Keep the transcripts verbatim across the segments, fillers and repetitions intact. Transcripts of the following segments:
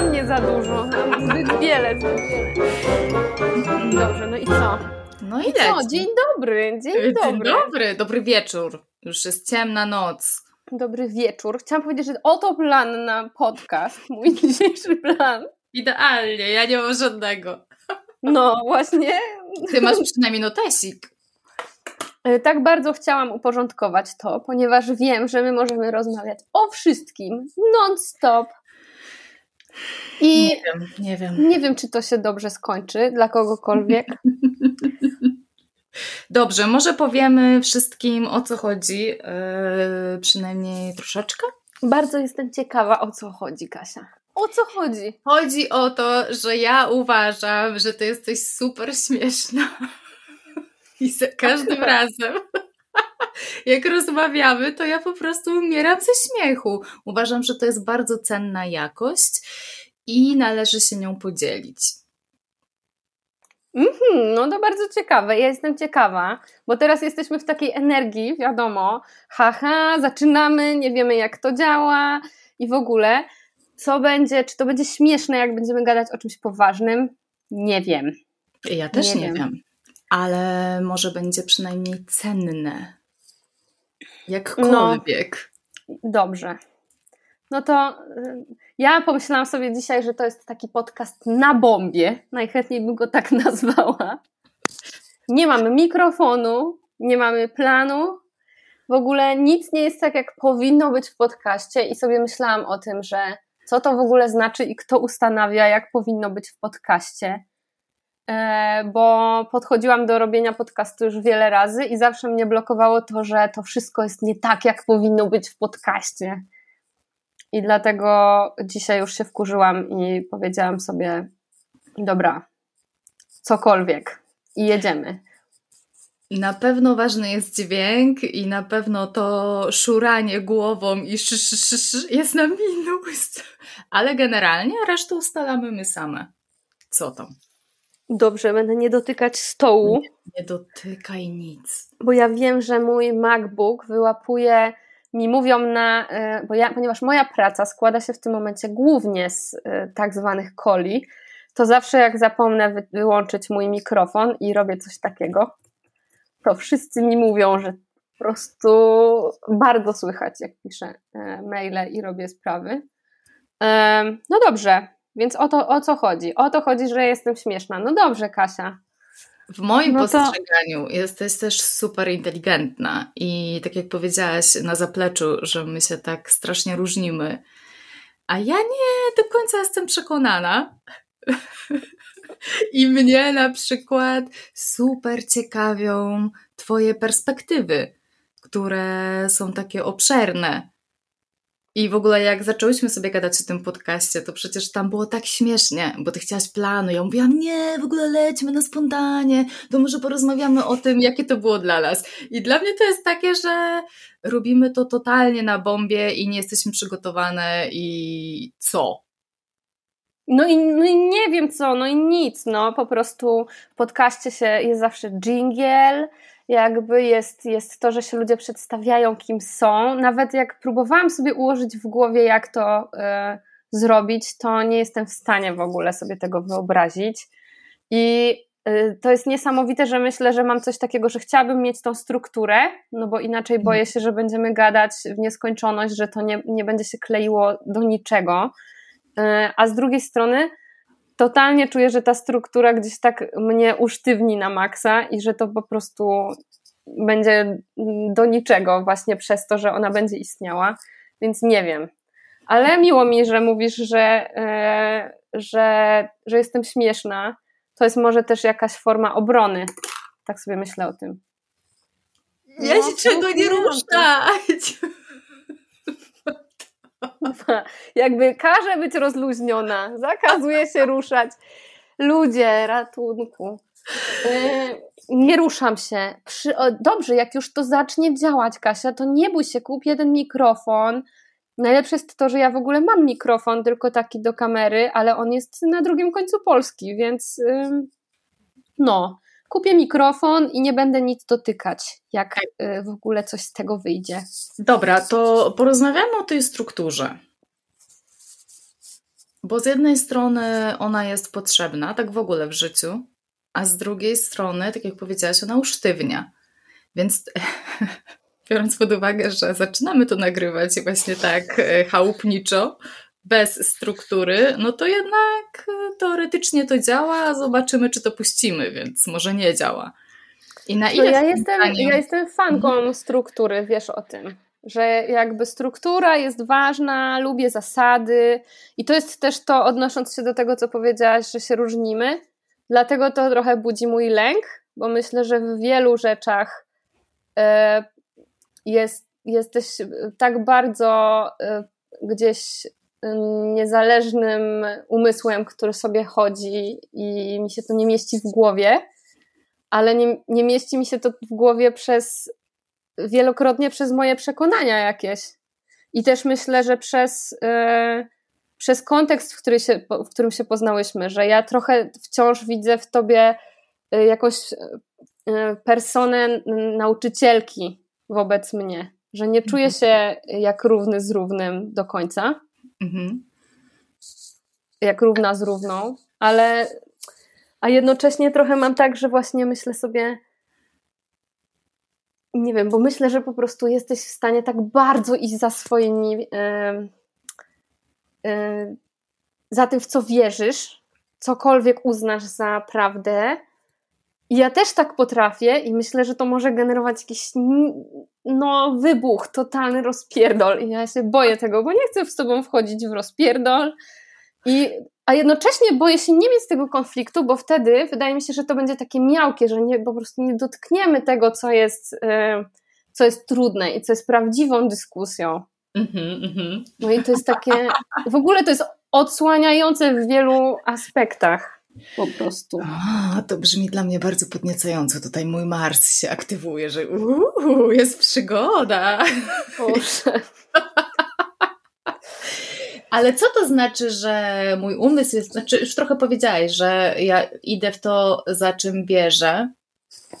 Dla mnie za dużo. Zbyt wiele, zbyt wiele. Dobrze, no i co? No i co? Dzień dobry, dzień, dzień dobry. dobry. Dobry wieczór. Już jest ciemna noc. Dobry wieczór. Chciałam powiedzieć, że oto plan na podcast. Mój dzisiejszy plan. Idealnie, ja nie mam żadnego. No właśnie. Ty masz przynajmniej notesik. Tak bardzo chciałam uporządkować to, ponieważ wiem, że my możemy rozmawiać o wszystkim non-stop. I nie wiem, nie wiem. Nie wiem, czy to się dobrze skończy dla kogokolwiek. Dobrze, może powiemy wszystkim, o co chodzi, yy, przynajmniej troszeczkę? Bardzo jestem ciekawa, o co chodzi, Kasia. O co chodzi? Chodzi o to, że ja uważam, że ty jesteś super śmieszna. I za każdym razem, jak rozmawiamy, to ja po prostu umieram ze śmiechu. Uważam, że to jest bardzo cenna jakość i należy się nią podzielić. Mm-hmm, no to bardzo ciekawe. Ja jestem ciekawa, bo teraz jesteśmy w takiej energii, wiadomo, haha, zaczynamy, nie wiemy jak to działa i w ogóle, co będzie, czy to będzie śmieszne, jak będziemy gadać o czymś poważnym? Nie wiem. Ja też nie, nie wiem. wiem. Ale może będzie przynajmniej cenne. Jakkolwiek. No, dobrze. No to ja pomyślałam sobie dzisiaj, że to jest taki podcast na bombie. Najchętniej bym go tak nazwała. Nie mamy mikrofonu, nie mamy planu. W ogóle nic nie jest tak, jak powinno być w podcaście i sobie myślałam o tym, że co to w ogóle znaczy i kto ustanawia, jak powinno być w podcaście. Bo podchodziłam do robienia podcastu już wiele razy i zawsze mnie blokowało to, że to wszystko jest nie tak, jak powinno być w podcaście. I dlatego dzisiaj już się wkurzyłam i powiedziałam sobie, dobra, cokolwiek i jedziemy. Na pewno ważny jest dźwięk i na pewno to szuranie głową i sz, sz, sz, sz jest na minus, ale generalnie resztę ustalamy my same. Co tam? Dobrze, będę nie dotykać stołu. Nie, nie dotykaj nic. Bo ja wiem, że mój MacBook wyłapuje, mi mówią na... Bo ja, ponieważ moja praca składa się w tym momencie głównie z tak zwanych coli, to zawsze jak zapomnę wyłączyć mój mikrofon i robię coś takiego, to wszyscy mi mówią, że po prostu bardzo słychać, jak piszę maile i robię sprawy. No dobrze. Więc o to, o co chodzi? O to chodzi, że jestem śmieszna. No dobrze, Kasia. W moim no to... postrzeganiu jesteś też super inteligentna i tak jak powiedziałaś na zapleczu, że my się tak strasznie różnimy, a ja nie do końca jestem przekonana. I mnie na przykład super ciekawią twoje perspektywy, które są takie obszerne. I w ogóle jak zaczęłyśmy sobie gadać o tym podcaście, to przecież tam było tak śmiesznie, bo ty chciałaś planu. Ja mówiłam, nie, w ogóle lećmy na spontanie, to może porozmawiamy o tym, jakie to było dla nas. I dla mnie to jest takie, że robimy to totalnie na bombie i nie jesteśmy przygotowane i co? No i, no i nie wiem co, no i nic, no po prostu w podcaście się jest zawsze dżingiel, jakby jest, jest to, że się ludzie przedstawiają, kim są. Nawet jak próbowałam sobie ułożyć w głowie, jak to y, zrobić, to nie jestem w stanie w ogóle sobie tego wyobrazić. I y, to jest niesamowite, że myślę, że mam coś takiego, że chciałabym mieć tą strukturę, no bo inaczej boję się, że będziemy gadać w nieskończoność, że to nie, nie będzie się kleiło do niczego. Y, a z drugiej strony totalnie czuję, że ta struktura gdzieś tak mnie usztywni na maksa i że to po prostu będzie do niczego właśnie przez to, że ona będzie istniała, więc nie wiem. Ale miło mi, że mówisz, że, yy, że, że jestem śmieszna. To jest może też jakaś forma obrony. Tak sobie myślę o tym. Ja no, się czego nie ruszać! Jakby każe być rozluźniona, zakazuje się ruszać. Ludzie, ratunku. Yy, nie ruszam się. Przy, o, dobrze, jak już to zacznie działać, Kasia, to nie bój się, kup jeden mikrofon. Najlepsze jest to, że ja w ogóle mam mikrofon, tylko taki do kamery, ale on jest na drugim końcu Polski, więc yy, no, kupię mikrofon i nie będę nic dotykać, jak w ogóle coś z tego wyjdzie. Dobra, to porozmawiamy o tej strukturze. Bo z jednej strony ona jest potrzebna, tak w ogóle w życiu, a z drugiej strony, tak jak powiedziałaś, ona usztywnia. Więc biorąc pod uwagę, że zaczynamy to nagrywać właśnie tak chałupniczo, bez struktury, no to jednak teoretycznie to działa, a zobaczymy, czy to puścimy, więc może nie działa. I na ile no ja, jestem, zdaniem... ja jestem fanką mhm. struktury, wiesz o tym, że jakby struktura jest ważna, lubię zasady i to jest też to, odnosząc się do tego, co powiedziałaś, że się różnimy, dlatego to trochę budzi mój lęk, bo myślę, że w wielu rzeczach y, jest, jesteś tak bardzo y, gdzieś niezależnym umysłem, który sobie chodzi i mi się to nie mieści w głowie, ale nie, nie mieści mi się to w głowie przez wielokrotnie przez moje przekonania jakieś. I też myślę, że przez, yy, przez kontekst, w, który się, w którym się poznałyśmy, że ja trochę wciąż widzę w tobie jakąś yy, personę nauczycielki wobec mnie, że nie czuję się jak równy z równym do końca. Mhm. Jak równa z równą, ale a jednocześnie trochę mam tak, że właśnie myślę sobie, nie wiem, bo myślę, że po prostu jesteś w stanie tak bardzo iść za swoimi yy, yy, za tym, w co wierzysz, cokolwiek uznasz za prawdę. I ja też tak potrafię i myślę, że to może generować jakiś no, wybuch, totalny rozpierdol. I ja się boję tego, bo nie chcę z tobą wchodzić w rozpierdol. I, a jednocześnie boję się nie mieć tego konfliktu, bo wtedy wydaje mi się, że to będzie takie miałkie, że nie, po prostu nie dotkniemy tego, co jest, yy, co jest trudne i co jest prawdziwą dyskusją. Mm-hmm, mm-hmm. No i to jest takie... W ogóle to jest odsłaniające w wielu aspektach. Po prostu. O, to brzmi dla mnie bardzo podniecająco. Tutaj mój Mars się aktywuje, że uuu, jest przygoda. Ale co to znaczy, że mój umysł jest, znaczy już trochę powiedziałaś, że ja idę w to, za czym bierzę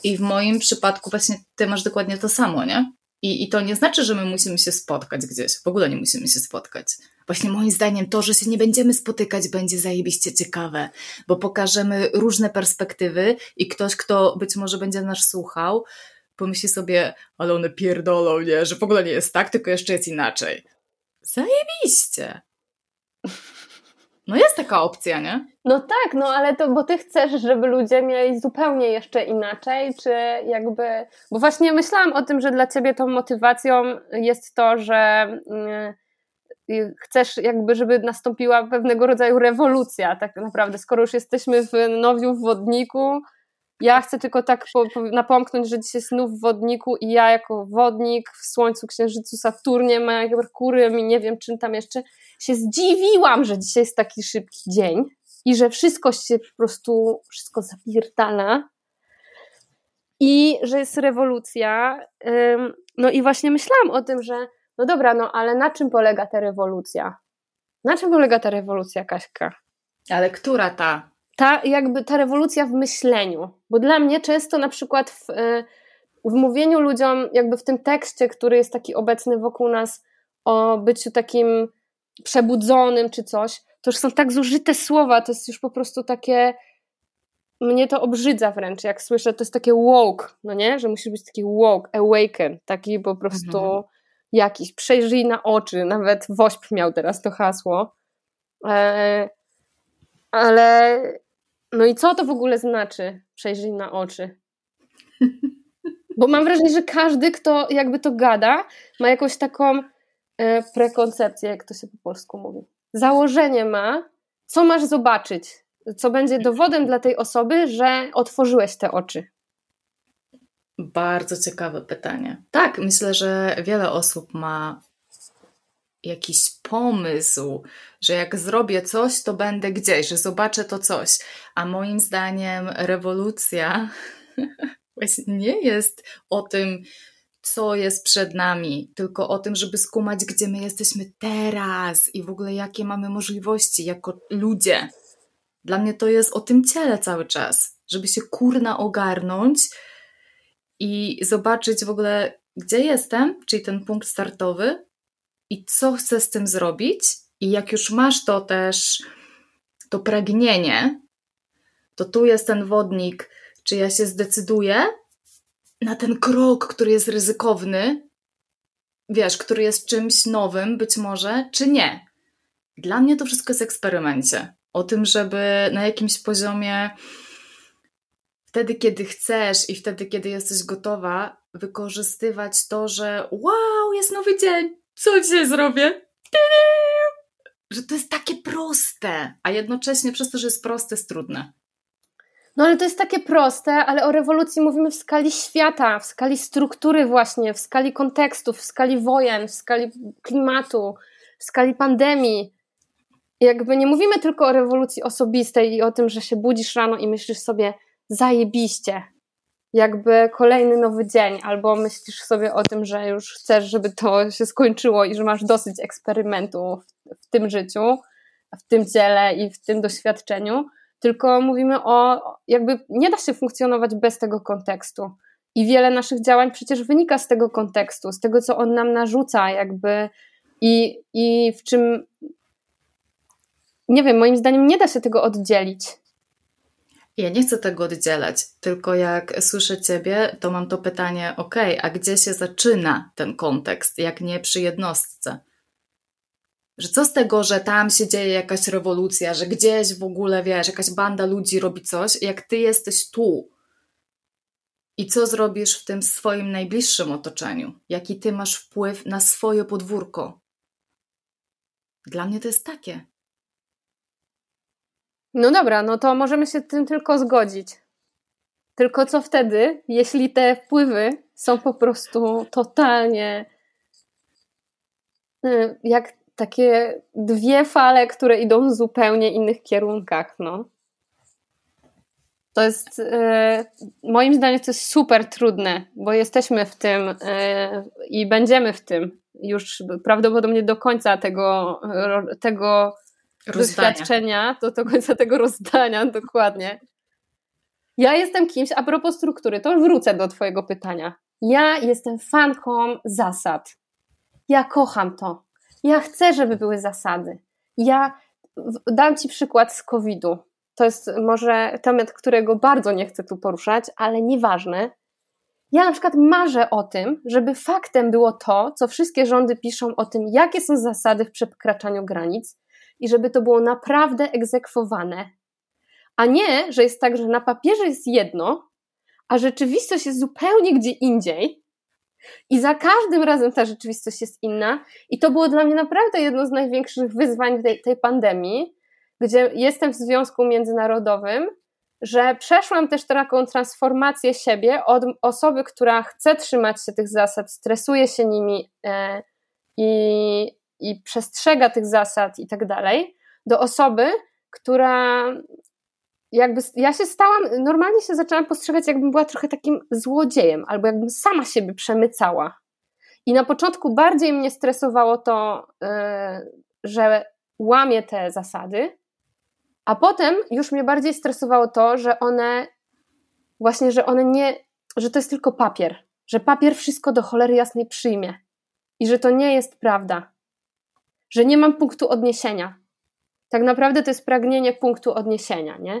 i w moim przypadku właśnie ty masz dokładnie to samo, nie? I, I to nie znaczy, że my musimy się spotkać gdzieś. W ogóle nie musimy się spotkać. Właśnie moim zdaniem to, że się nie będziemy spotykać, będzie zajebiście ciekawe, bo pokażemy różne perspektywy i ktoś, kto być może będzie nas słuchał, pomyśli sobie, ale one pierdolą, nie? Że w ogóle nie jest tak, tylko jeszcze jest inaczej. Zajebiście. No jest taka opcja, nie? No tak, no ale to, bo ty chcesz, żeby ludzie mieli zupełnie jeszcze inaczej, czy jakby... Bo właśnie myślałam o tym, że dla ciebie tą motywacją jest to, że yy, chcesz jakby, żeby nastąpiła pewnego rodzaju rewolucja, tak naprawdę, skoro już jesteśmy w Nowiu w Wodniku, ja chcę tylko tak po, po, napomknąć, że dzisiaj jest znów w Wodniku i ja jako Wodnik w Słońcu, Księżycu, Saturnie, Merkurym i nie wiem czym tam jeszcze, się zdziwiłam, że dzisiaj jest taki szybki dzień i że wszystko się po prostu, wszystko zapierdala i że jest rewolucja. No i właśnie myślałam o tym, że no dobra, no ale na czym polega ta rewolucja? Na czym polega ta rewolucja, Kaśka? Ale która ta? Ta jakby ta rewolucja w myśleniu, bo dla mnie często na przykład w, w mówieniu ludziom, jakby w tym tekście, który jest taki obecny wokół nas o byciu takim przebudzonym czy coś, to już są tak zużyte słowa, to jest już po prostu takie, mnie to obrzydza wręcz, jak słyszę, to jest takie woke, no nie, że musisz być taki woke, awaken, taki po prostu mhm. jakiś, przejrzyj na oczy, nawet Wośp miał teraz to hasło, e- ale no i co to w ogóle znaczy przejrzyj na oczy? Bo mam wrażenie, że każdy, kto jakby to gada, ma jakąś taką e, prekoncepcję, jak to się po polsku mówi. Założenie ma, co masz zobaczyć, co będzie dowodem dla tej osoby, że otworzyłeś te oczy. Bardzo ciekawe pytanie. Tak, myślę, że wiele osób ma jakiś pomysł, że jak zrobię coś, to będę gdzieś, że zobaczę to coś. A moim zdaniem rewolucja właśnie nie jest o tym, co jest przed nami, tylko o tym, żeby skumać, gdzie my jesteśmy teraz i w ogóle jakie mamy możliwości jako ludzie. Dla mnie to jest o tym ciele cały czas, żeby się kurna ogarnąć i zobaczyć w ogóle, gdzie jestem, czyli ten punkt startowy, i co chcę z tym zrobić? I jak już masz to też to pragnienie, to tu jest ten wodnik, czy ja się zdecyduję na ten krok, który jest ryzykowny, wiesz, który jest czymś nowym być może, czy nie. Dla mnie to wszystko jest w eksperymencie. O tym, żeby na jakimś poziomie wtedy, kiedy chcesz i wtedy, kiedy jesteś gotowa, wykorzystywać to, że wow, jest nowy dzień, co dzisiaj zrobię? Że to jest takie proste, a jednocześnie przez to, że jest proste, jest trudne. No ale to jest takie proste, ale o rewolucji mówimy w skali świata, w skali struktury właśnie, w skali kontekstów, w skali wojen, w skali klimatu, w skali pandemii. I jakby nie mówimy tylko o rewolucji osobistej i o tym, że się budzisz rano i myślisz sobie zajebiście, jakby kolejny nowy dzień, albo myślisz sobie o tym, że już chcesz, żeby to się skończyło i że masz dosyć eksperymentu w, w tym życiu, w tym ciele i w tym doświadczeniu, tylko mówimy o, jakby nie da się funkcjonować bez tego kontekstu i wiele naszych działań przecież wynika z tego kontekstu, z tego, co on nam narzuca jakby i, i w czym, nie wiem, moim zdaniem nie da się tego oddzielić. Ja nie chcę tego oddzielać, tylko jak słyszę Ciebie, to mam to pytanie, okej, okay, a gdzie się zaczyna ten kontekst, jak nie przy jednostce? Że co z tego, że tam się dzieje jakaś rewolucja, że gdzieś w ogóle, wiesz, jakaś banda ludzi robi coś, jak Ty jesteś tu i co zrobisz w tym swoim najbliższym otoczeniu? Jaki Ty masz wpływ na swoje podwórko? Dla mnie to jest takie. No dobra, no to możemy się tym tylko zgodzić. Tylko co wtedy, jeśli te wpływy są po prostu totalnie jak takie dwie fale, które idą w zupełnie innych kierunkach, no. To jest, e, moim zdaniem to jest super trudne, bo jesteśmy w tym e, i będziemy w tym już prawdopodobnie do końca tego, tego rozdania. Doświadczenia, do, do końca tego rozdania, dokładnie. Ja jestem kimś, a propos struktury, to wrócę do Twojego pytania. Ja jestem fanką zasad. Ja kocham to. Ja chcę, żeby były zasady. Ja dam Ci przykład z kowida. To jest może temat, którego bardzo nie chcę tu poruszać, ale nieważne. Ja na przykład marzę o tym, żeby faktem było to, co wszystkie rządy piszą o tym, jakie są zasady w przekraczaniu granic, i żeby to było naprawdę egzekwowane. A nie, że jest tak, że na papierze jest jedno, a rzeczywistość jest zupełnie gdzie indziej i za każdym razem ta rzeczywistość jest inna i to było dla mnie naprawdę jedno z największych wyzwań tej, tej pandemii, gdzie jestem w związku międzynarodowym, że przeszłam też taką transformację siebie od osoby, która chce trzymać się tych zasad, stresuje się nimi e, i i przestrzega tych zasad i tak dalej, do osoby, która jakby, ja się stałam, normalnie się zaczęłam postrzegać, jakbym była trochę takim złodziejem, albo jakbym sama siebie przemycała. I na początku bardziej mnie stresowało to, yy, że łamię te zasady, a potem już mnie bardziej stresowało to, że one właśnie, że one nie, że to jest tylko papier, że papier wszystko do cholery jasnej przyjmie i że to nie jest prawda. Że nie mam punktu odniesienia. Tak naprawdę to jest pragnienie punktu odniesienia, nie?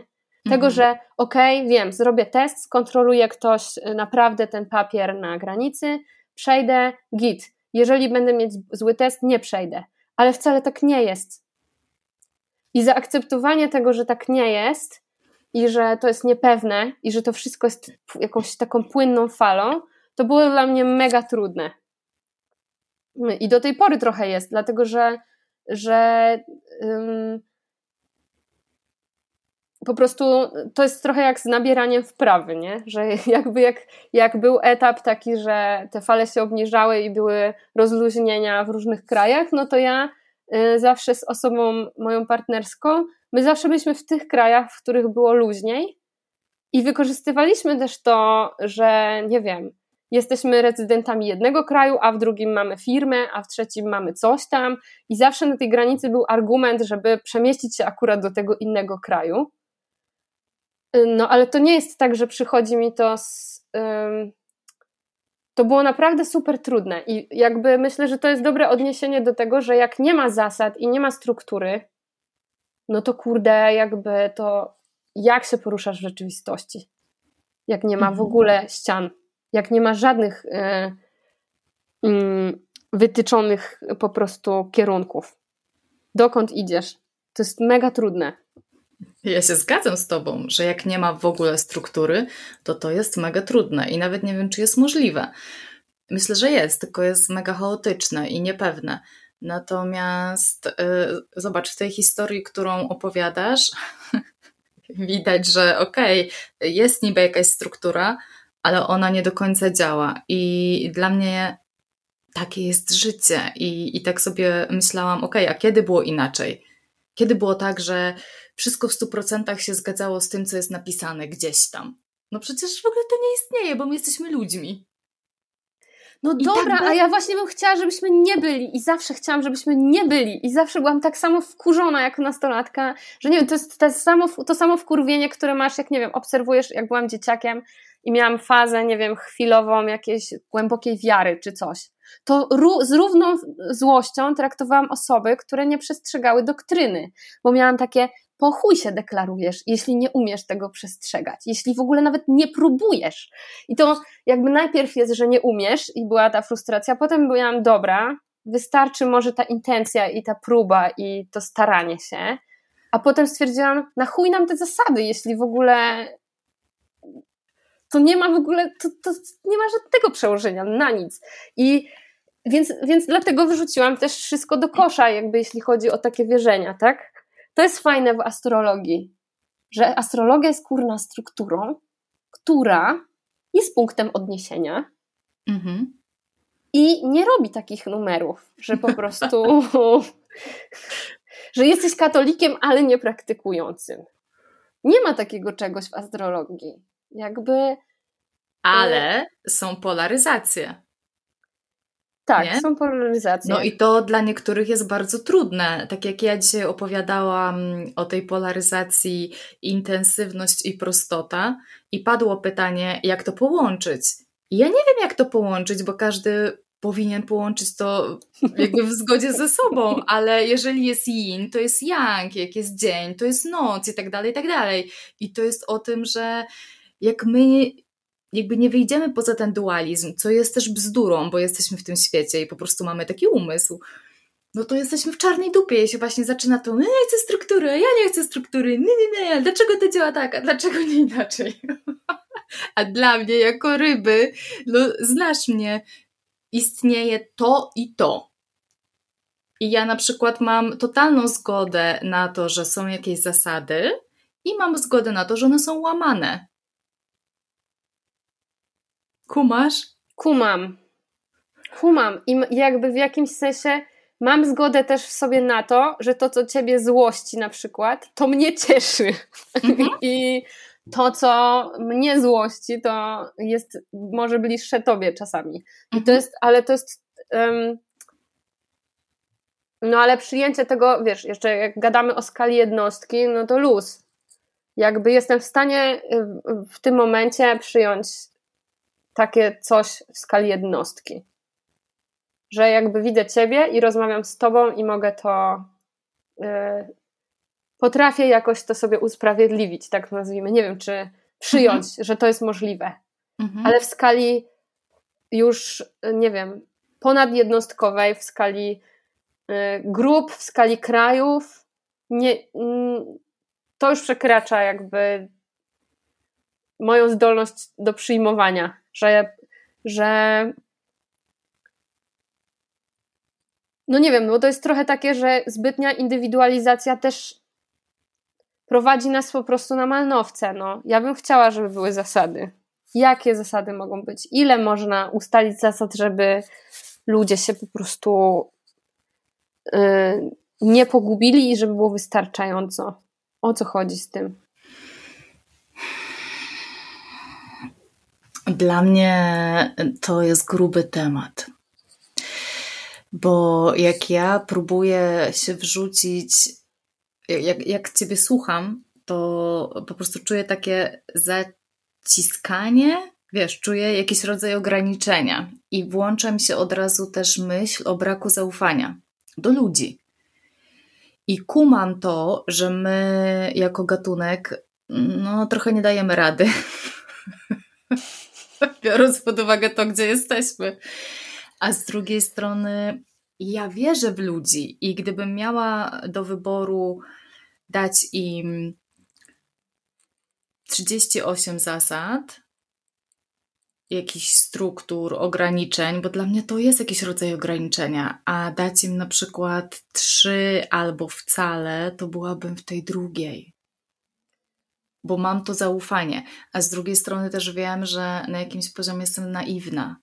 Tego, mhm. że okej, okay, wiem, zrobię test, skontroluję ktoś naprawdę ten papier na granicy, przejdę, git. Jeżeli będę mieć zły test, nie przejdę. Ale wcale tak nie jest. I zaakceptowanie tego, że tak nie jest i że to jest niepewne i że to wszystko jest jakąś taką płynną falą, to było dla mnie mega trudne. I do tej pory trochę jest, dlatego że, że ym, po prostu to jest trochę jak z nabieraniem wprawy, nie? Że jakby jak, jak był etap taki, że te fale się obniżały i były rozluźnienia w różnych krajach, no to ja y, zawsze z osobą moją partnerską, my zawsze byliśmy w tych krajach, w których było luźniej i wykorzystywaliśmy też to, że nie wiem, jesteśmy rezydentami jednego kraju, a w drugim mamy firmę, a w trzecim mamy coś tam i zawsze na tej granicy był argument, żeby przemieścić się akurat do tego innego kraju. No ale to nie jest tak, że przychodzi mi to z, ym, to było naprawdę super trudne i jakby myślę, że to jest dobre odniesienie do tego, że jak nie ma zasad i nie ma struktury, no to kurde, jakby to jak się poruszasz w rzeczywistości? Jak nie ma w ogóle ścian, jak nie ma żadnych y, y, wytyczonych po prostu kierunków. Dokąd idziesz? To jest mega trudne. Ja się zgadzam z tobą, że jak nie ma w ogóle struktury, to to jest mega trudne i nawet nie wiem, czy jest możliwe. Myślę, że jest, tylko jest mega chaotyczne i niepewne. Natomiast yy, zobacz, w tej historii, którą opowiadasz, widać, że okej, okay, jest niby jakaś struktura, ale ona nie do końca działa i dla mnie takie jest życie. I, i tak sobie myślałam, okej, okay, a kiedy było inaczej? Kiedy było tak, że wszystko w stu procentach się zgadzało z tym, co jest napisane gdzieś tam? No przecież w ogóle to nie istnieje, bo my jesteśmy ludźmi. No I dobra, tak by... a ja właśnie bym chciała, żebyśmy nie byli i zawsze chciałam, żebyśmy nie byli i zawsze byłam tak samo wkurzona jako nastolatka, że nie wiem, to jest to samo, to samo wkurwienie, które masz, jak nie wiem, obserwujesz, jak byłam dzieciakiem i miałam fazę, nie wiem, chwilową jakiejś głębokiej wiary czy coś. To ró- z równą złością traktowałam osoby, które nie przestrzegały doktryny, bo miałam takie, po chuj się deklarujesz, jeśli nie umiesz tego przestrzegać, jeśli w ogóle nawet nie próbujesz. I to jakby najpierw jest, że nie umiesz i była ta frustracja, potem byłam, dobra, wystarczy może ta intencja i ta próba i to staranie się, a potem stwierdziłam, na chuj nam te zasady, jeśli w ogóle... To nie ma w ogóle, to, to nie ma żadnego przełożenia na nic. I więc, więc dlatego wyrzuciłam też wszystko do kosza, jakby jeśli chodzi o takie wierzenia, tak? To jest fajne w astrologii, że astrologia jest kurna strukturą, która jest punktem odniesienia mhm. i nie robi takich numerów, że po prostu, że jesteś katolikiem, ale nie praktykującym. Nie ma takiego czegoś w astrologii. Jakby... Ale są polaryzacje. Tak, nie? Są polaryzacje. No i to dla niektórych jest bardzo trudne. Tak jak ja dzisiaj opowiadałam o tej polaryzacji, intensywność i prostota i padło pytanie, jak to połączyć. I ja nie wiem, jak to połączyć, bo każdy powinien połączyć to jakby w zgodzie ze sobą, ale jeżeli jest yin, to jest yang, jak jest dzień, to jest noc i tak dalej, i tak dalej. I to jest o tym, że jak my jakby nie wyjdziemy poza ten dualizm, co jest też bzdurą, bo jesteśmy w tym świecie i po prostu mamy taki umysł, no to jesteśmy w czarnej dupie i się właśnie zaczyna to, ja chcę struktury, ja nie chcę struktury, nie, nie, nie, dlaczego to działa tak, a dlaczego nie inaczej? A dla mnie jako ryby, no znasz mnie, istnieje to i to. I ja na przykład mam totalną zgodę na to, że są jakieś zasady i mam zgodę na to, że one są łamane. Kumasz? Kumam. Kumam. I jakby w jakimś sensie mam zgodę też w sobie na to, że to, co ciebie złości na przykład, to mnie cieszy. Mhm. I to, co mnie złości, to jest może bliższe tobie czasami. Mhm. I to jest, ale to jest... Um, no ale przyjęcie tego, wiesz, jeszcze jak gadamy o skali jednostki, no to luz. Jakby jestem w stanie w tym momencie przyjąć takie coś w skali jednostki. Że jakby widzę ciebie i rozmawiam z tobą i mogę to... Yy, potrafię jakoś to sobie usprawiedliwić, tak nazwijmy. Nie wiem, czy przyjąć, mhm. że to jest możliwe. Mhm. Ale w skali już, nie wiem, ponadjednostkowej, w skali yy, grup, w skali krajów, nie, yy, to już przekracza jakby... moją zdolność do przyjmowania, że, że no nie wiem, bo to jest trochę takie, że zbytnia indywidualizacja też prowadzi nas po prostu na malnowce. No. Ja bym chciała, żeby były zasady. Jakie zasady mogą być? Ile można ustalić zasad, żeby ludzie się po prostu yy, nie pogubili i żeby było wystarczająco? O co chodzi z tym? Dla mnie to jest gruby temat, bo jak ja próbuję się wrzucić, jak, jak Ciebie słucham, to po prostu czuję takie zaciskanie, wiesz, czuję jakiś rodzaj ograniczenia i włącza mi się od razu też myśl o braku zaufania do ludzi. I kumam to, że my jako gatunek no trochę nie dajemy rady, biorąc pod uwagę to, gdzie jesteśmy. A z drugiej strony ja wierzę w ludzi i gdybym miała do wyboru dać im trzydzieści osiem zasad, jakichś struktur, ograniczeń, bo dla mnie to jest jakiś rodzaj ograniczenia, a dać im na przykład trzy albo wcale, to byłabym w tej drugiej. Bo mam to zaufanie. A z drugiej strony też wiem, że na jakimś poziomie jestem naiwna.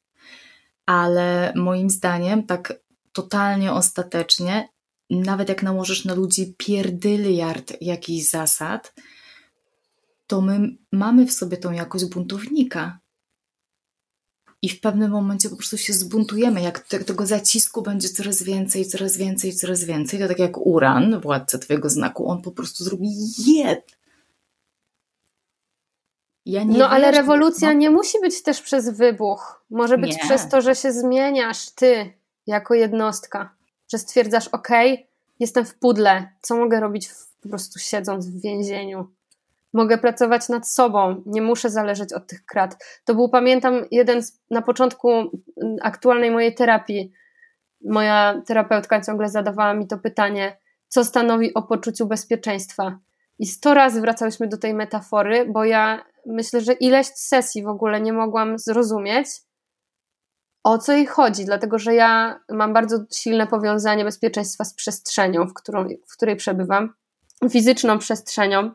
Ale moim zdaniem tak totalnie ostatecznie, nawet jak nałożysz na ludzi pierdyliard jakichś zasad, to my mamy w sobie tą jakość buntownika. I w pewnym momencie po prostu się zbuntujemy. Jak tego zacisku będzie coraz więcej, coraz więcej, coraz więcej, to tak jak uran, władca twojego znaku, on po prostu zrobi jed. Ja nie no ale rewolucja no... nie musi być też przez wybuch. Może być nie. przez to, że się zmieniasz ty jako jednostka. Że stwierdzasz, okej, jestem w pudle. Co mogę robić w, po prostu siedząc w więzieniu? Mogę pracować nad sobą, nie muszę zależeć od tych krat. To był, pamiętam, jeden z, na początku aktualnej mojej terapii. Moja terapeutka ciągle zadawała mi to pytanie, co stanowi o poczuciu bezpieczeństwa. I sto razy wracałyśmy do tej metafory, bo ja myślę, że ileś sesji w ogóle nie mogłam zrozumieć, o co jej chodzi, dlatego że ja mam bardzo silne powiązanie bezpieczeństwa z przestrzenią, w, którą, w której przebywam, fizyczną przestrzenią.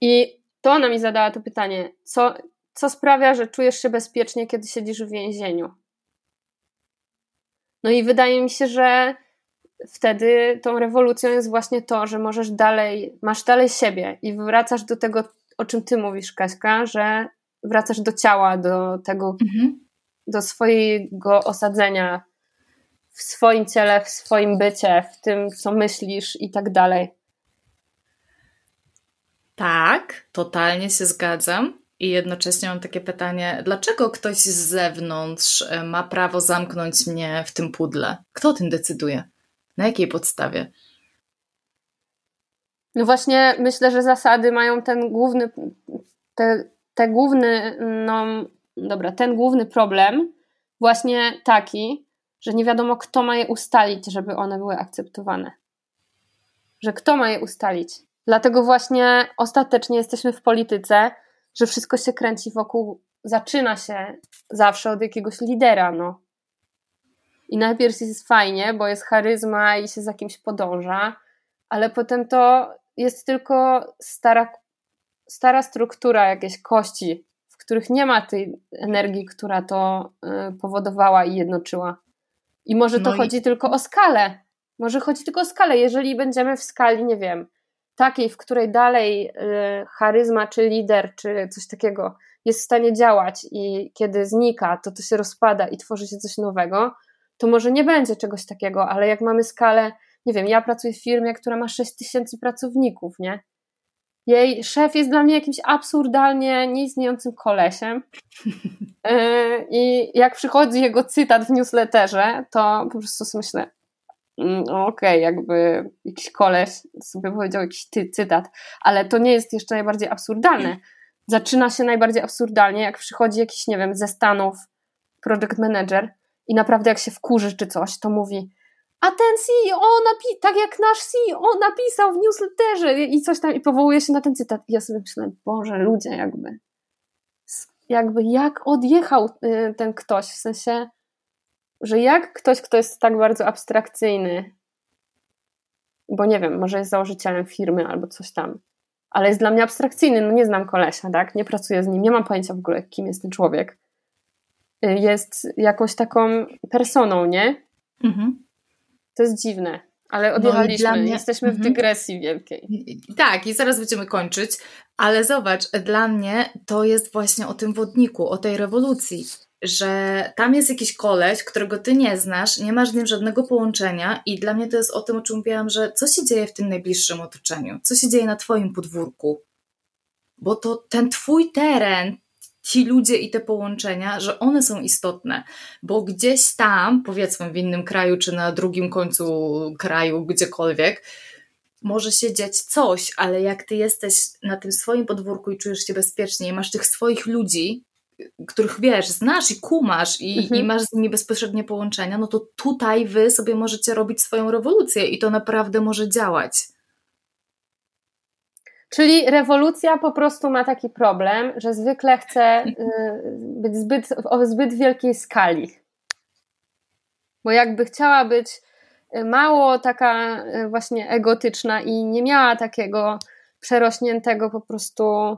I to ona mi zadała to pytanie, co, co sprawia, że czujesz się bezpiecznie, kiedy siedzisz w więzieniu? No i wydaje mi się, że wtedy tą rewolucją jest właśnie to, że możesz dalej, masz dalej siebie i wracasz do tego, o czym ty mówisz, Kaśka, że wracasz do ciała, do tego, mhm. do swojego osadzenia w swoim ciele, w swoim bycie, w tym, co myślisz i tak dalej. Tak, totalnie się zgadzam i jednocześnie mam takie pytanie, dlaczego ktoś z zewnątrz ma prawo zamknąć mnie w tym pudle? Kto o tym decyduje? Na jakiej podstawie? No właśnie myślę, że zasady mają ten główny te, te główny no dobra, ten główny problem właśnie taki, że nie wiadomo, kto ma je ustalić, żeby one były akceptowane. Że kto ma je ustalić? Dlatego właśnie ostatecznie jesteśmy w polityce, że wszystko się kręci wokół, zaczyna się zawsze od jakiegoś lidera, no. I najpierw jest fajnie, bo jest charyzma i się za kimś podąża, ale potem to jest tylko stara, stara struktura jakiejś kości, w których nie ma tej energii, która to powodowała i jednoczyła. I może to no i... chodzi tylko o skalę. Może chodzi tylko o skalę. Jeżeli będziemy w skali, nie wiem, takiej, w której dalej y, charyzma czy lider, czy coś takiego jest w stanie działać i kiedy znika, to to się rozpada i tworzy się coś nowego, to może nie będzie czegoś takiego, ale jak mamy skalę, nie wiem, ja pracuję w firmie, która ma sześć tysięcy pracowników, nie? Jej szef jest dla mnie jakimś absurdalnie nieistniejącym kolesiem y, i jak przychodzi jego cytat w newsletterze, to po prostu sobie myślę, no okej, okay, jakby jakiś koleś sobie powiedział jakiś ty, cytat, ale to nie jest jeszcze najbardziej absurdalne. Zaczyna się najbardziej absurdalnie, jak przychodzi jakiś, nie wiem, ze Stanów project manager i naprawdę jak się wkurzy czy coś, to mówi, a ten C E O, napi- tak jak nasz C E O napisał w newsletterze i coś tam, i powołuje się na ten cytat. I ja sobie myślę, Boże, ludzie, jakby jakby jak odjechał ten ktoś, w sensie że jak ktoś, kto jest tak bardzo abstrakcyjny, bo nie wiem, może jest założycielem firmy albo coś tam, ale jest dla mnie abstrakcyjny, no nie znam kolesia, tak? Nie pracuję z nim, nie mam pojęcia w ogóle, kim jest ten człowiek. Jest jakąś taką personą, nie? Mhm. To jest dziwne, ale odjechaliśmy, no mnie... jesteśmy mhm. w dygresji wielkiej. Tak, i zaraz będziemy kończyć, ale zobacz, dla mnie to jest właśnie o tym wodniku, o tej rewolucji, że tam jest jakiś koleś, którego ty nie znasz, nie masz z nim żadnego połączenia i dla mnie to jest o tym, o czym mówiłam, że co się dzieje w tym najbliższym otoczeniu, co się dzieje na twoim podwórku, bo to ten twój teren, ci ludzie i te połączenia, że one są istotne, bo gdzieś tam, powiedzmy w innym kraju czy na drugim końcu kraju, gdziekolwiek, może się dziać coś, ale jak ty jesteś na tym swoim podwórku i czujesz się bezpiecznie i masz tych swoich ludzi, których wiesz, znasz i kumasz i, mhm. i masz z nimi bezpośrednie połączenia, no to tutaj wy sobie możecie robić swoją rewolucję i to naprawdę może działać. Czyli rewolucja po prostu ma taki problem, że zwykle chce być zbyt, o zbyt wielkiej skali. Bo jakby chciała być mało taka właśnie egotyczna i nie miała takiego przerośniętego po prostu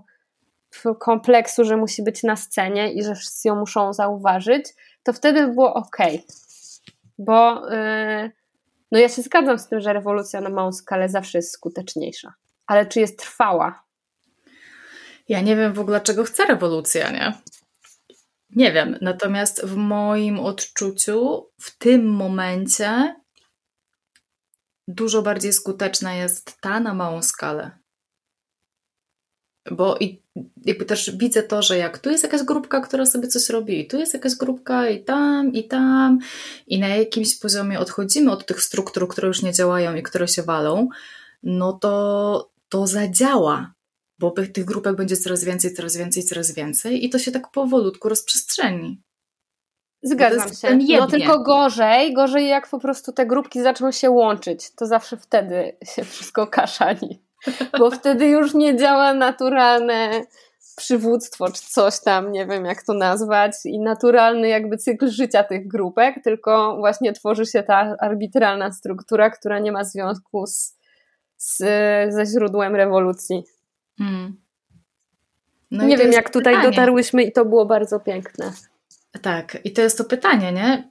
kompleksu, że musi być na scenie i że wszyscy ją muszą zauważyć, to wtedy by było okej. Bo no ja się zgadzam z tym, że rewolucja na małą skalę zawsze jest skuteczniejsza. Ale czy jest trwała? Ja nie wiem w ogóle, czego chce rewolucja, nie? Nie wiem. Natomiast w moim odczuciu w tym momencie dużo bardziej skuteczna jest ta na małą skalę. Bo i jakby też widzę to, że jak tu jest jakaś grupka, która sobie coś robi, i tu jest jakaś grupka, i tam, i tam, i na jakimś poziomie odchodzimy od tych struktur, które już nie działają i które się walą, no to, to zadziała, bo tych grupek będzie coraz więcej, coraz więcej, coraz więcej i to się tak powolutku rozprzestrzeni. Zgadzam się, no tylko gorzej, gorzej jak po prostu te grupki zaczną się łączyć, to zawsze wtedy się wszystko kaszani, bo wtedy już nie działa naturalne przywództwo, czy coś tam, nie wiem jak to nazwać, i naturalny jakby cykl życia tych grupek, tylko właśnie tworzy się ta arbitralna struktura, która nie ma związku z Z, ze źródłem rewolucji. Hmm. No nie wiem, jak tutaj pytanie. Dotarłyśmy i to było bardzo piękne. Tak, i to jest to pytanie, nie?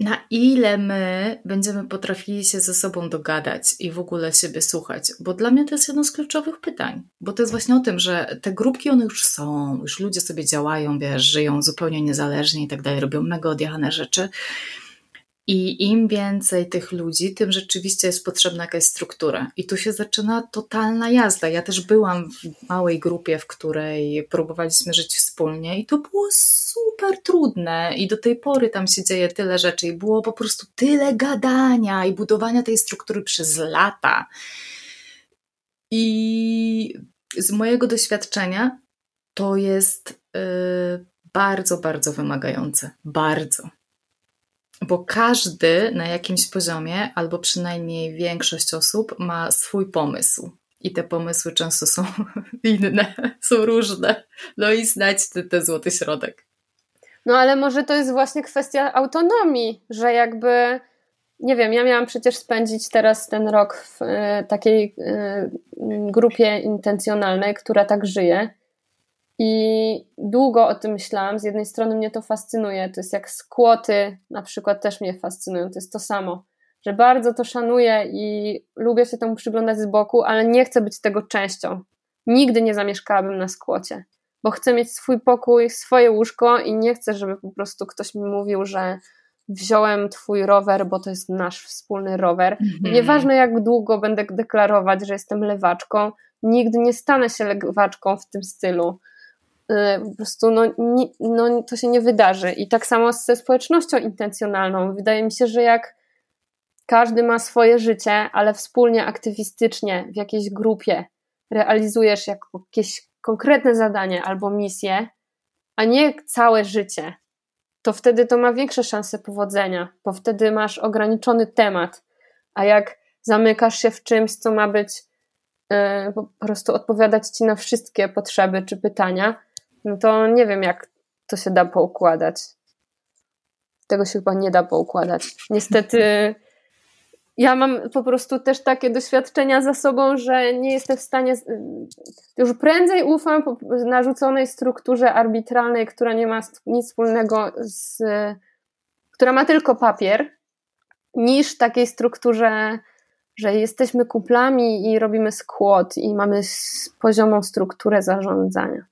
Na ile my będziemy potrafili się ze sobą dogadać i w ogóle siebie słuchać? Bo dla mnie to jest jedno z kluczowych pytań. Bo to jest właśnie o tym, że te grupki, one już są, już ludzie sobie działają, wiesz, żyją zupełnie niezależnie i tak dalej, robią mega odjechane rzeczy. I im więcej tych ludzi, tym rzeczywiście jest potrzebna jakaś struktura. I tu się zaczyna totalna jazda. Ja też byłam w małej grupie, w której próbowaliśmy żyć wspólnie i to było super trudne. I do tej pory tam się dzieje tyle rzeczy i było po prostu tyle gadania i budowania tej struktury przez lata. I z mojego doświadczenia to jest yy, bardzo, bardzo wymagające. Bardzo. Bo każdy na jakimś poziomie, albo przynajmniej większość osób, ma swój pomysł. I te pomysły często są inne, są różne. No i znać ten, ten złoty środek. No ale może to jest właśnie kwestia autonomii, że jakby, nie wiem, ja miałam przecież spędzić teraz ten rok w e, takiej e, grupie intencjonalnej, która tak żyje. I długo o tym myślałam. Z jednej strony mnie to fascynuje. To jest jak skłoty, na przykład, też mnie fascynują. To jest to samo, że bardzo to szanuję i lubię się temu przyglądać z boku, ale nie chcę być tego częścią. Nigdy nie zamieszkałabym na skłocie, bo chcę mieć swój pokój, swoje łóżko i nie chcę, żeby po prostu ktoś mi mówił, że wziąłem twój rower, bo to jest nasz wspólny rower. Mm-hmm. Nieważne jak długo będę deklarować, że jestem lewaczką, nigdy nie stanę się lewaczką w tym stylu. Po prostu no, no, to się nie wydarzy. I tak samo ze społecznością intencjonalną. Wydaje mi się, że jak każdy ma swoje życie, ale wspólnie, aktywistycznie, w jakiejś grupie realizujesz jakieś konkretne zadanie albo misję, a nie całe życie, to wtedy to ma większe szanse powodzenia, bo wtedy masz ograniczony temat. A jak zamykasz się w czymś, co ma być yy, po prostu odpowiadać ci na wszystkie potrzeby czy pytania, no to nie wiem, jak to się da poukładać. Tego się chyba nie da poukładać. Niestety ja mam po prostu też takie doświadczenia za sobą, że nie jestem w stanie, już prędzej ufam narzuconej strukturze arbitralnej, która nie ma nic wspólnego z, która ma tylko papier, niż takiej strukturze, że jesteśmy kuplami i robimy skład i mamy poziomą strukturę zarządzania.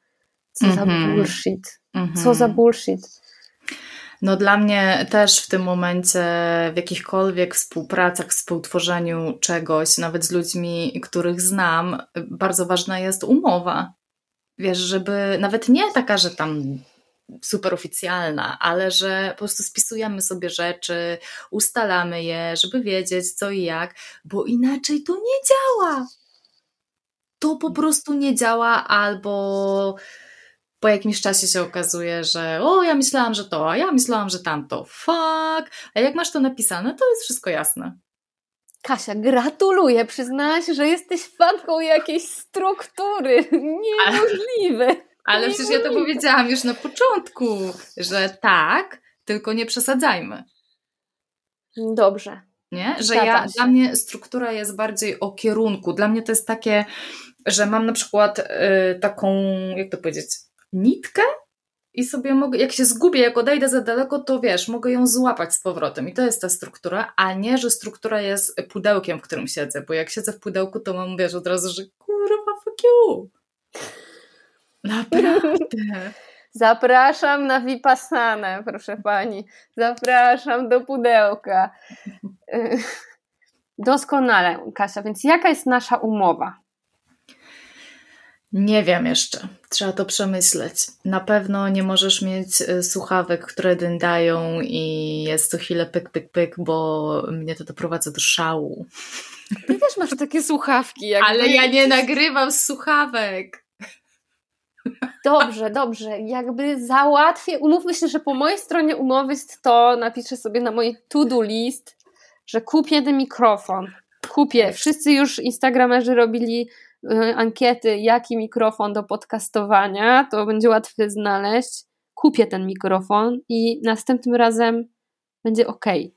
Co mm-hmm. za bullshit. Mm-hmm. Co za bullshit. No dla mnie też w tym momencie w jakichkolwiek współpracach, współtworzeniu czegoś, nawet z ludźmi, których znam, bardzo ważna jest umowa. Wiesz, żeby nawet nie taka, że tam super oficjalna, ale że po prostu spisujemy sobie rzeczy, ustalamy je, żeby wiedzieć co i jak, bo inaczej to nie działa. To po prostu nie działa, albo po jakimś czasie się okazuje, że o, ja myślałam, że to, a ja myślałam, że tamto. Fuck. A jak masz to napisane, to jest wszystko jasne. Kasia, gratuluję, przyznałaś, że jesteś fanką jakiejś struktury. Niemożliwe. Ale, ale Niemożliwe. Przecież ja to powiedziałam już na początku, że tak, tylko nie przesadzajmy. Dobrze. Nie? Że ja, dla mnie struktura jest bardziej o kierunku. Dla mnie to jest takie, że mam na przykład y, taką, jak to powiedzieć, nitkę i sobie mogę, jak się zgubię, jak odejdę za daleko, to wiesz, mogę ją złapać z powrotem i to jest ta struktura, a nie, że struktura jest pudełkiem, w którym siedzę, bo jak siedzę w pudełku, to mam, wiesz, od razu, że kurwa, fuck you. Naprawdę. Zapraszam na Vipassanę, proszę pani. Zapraszam do pudełka. Doskonale, Kasia. Więc jaka jest nasza umowa? Nie wiem jeszcze. Trzeba to przemyśleć. Na pewno nie możesz mieć słuchawek, które dyndają i jest co chwilę pyk, pyk, pyk, bo mnie to doprowadza do szału. Ty też masz takie słuchawki. Jak Ale ty... ja nie nagrywam słuchawek. Dobrze, dobrze, jakby załatwię, umówmy się, że po mojej stronie umowy jest to, napiszę sobie na mojej to-do list, że kupię ten mikrofon, kupię, wszyscy już instagramerzy robili y, ankiety, jaki mikrofon do podcastowania, to będzie łatwy znaleźć, kupię ten mikrofon i następnym razem będzie okej.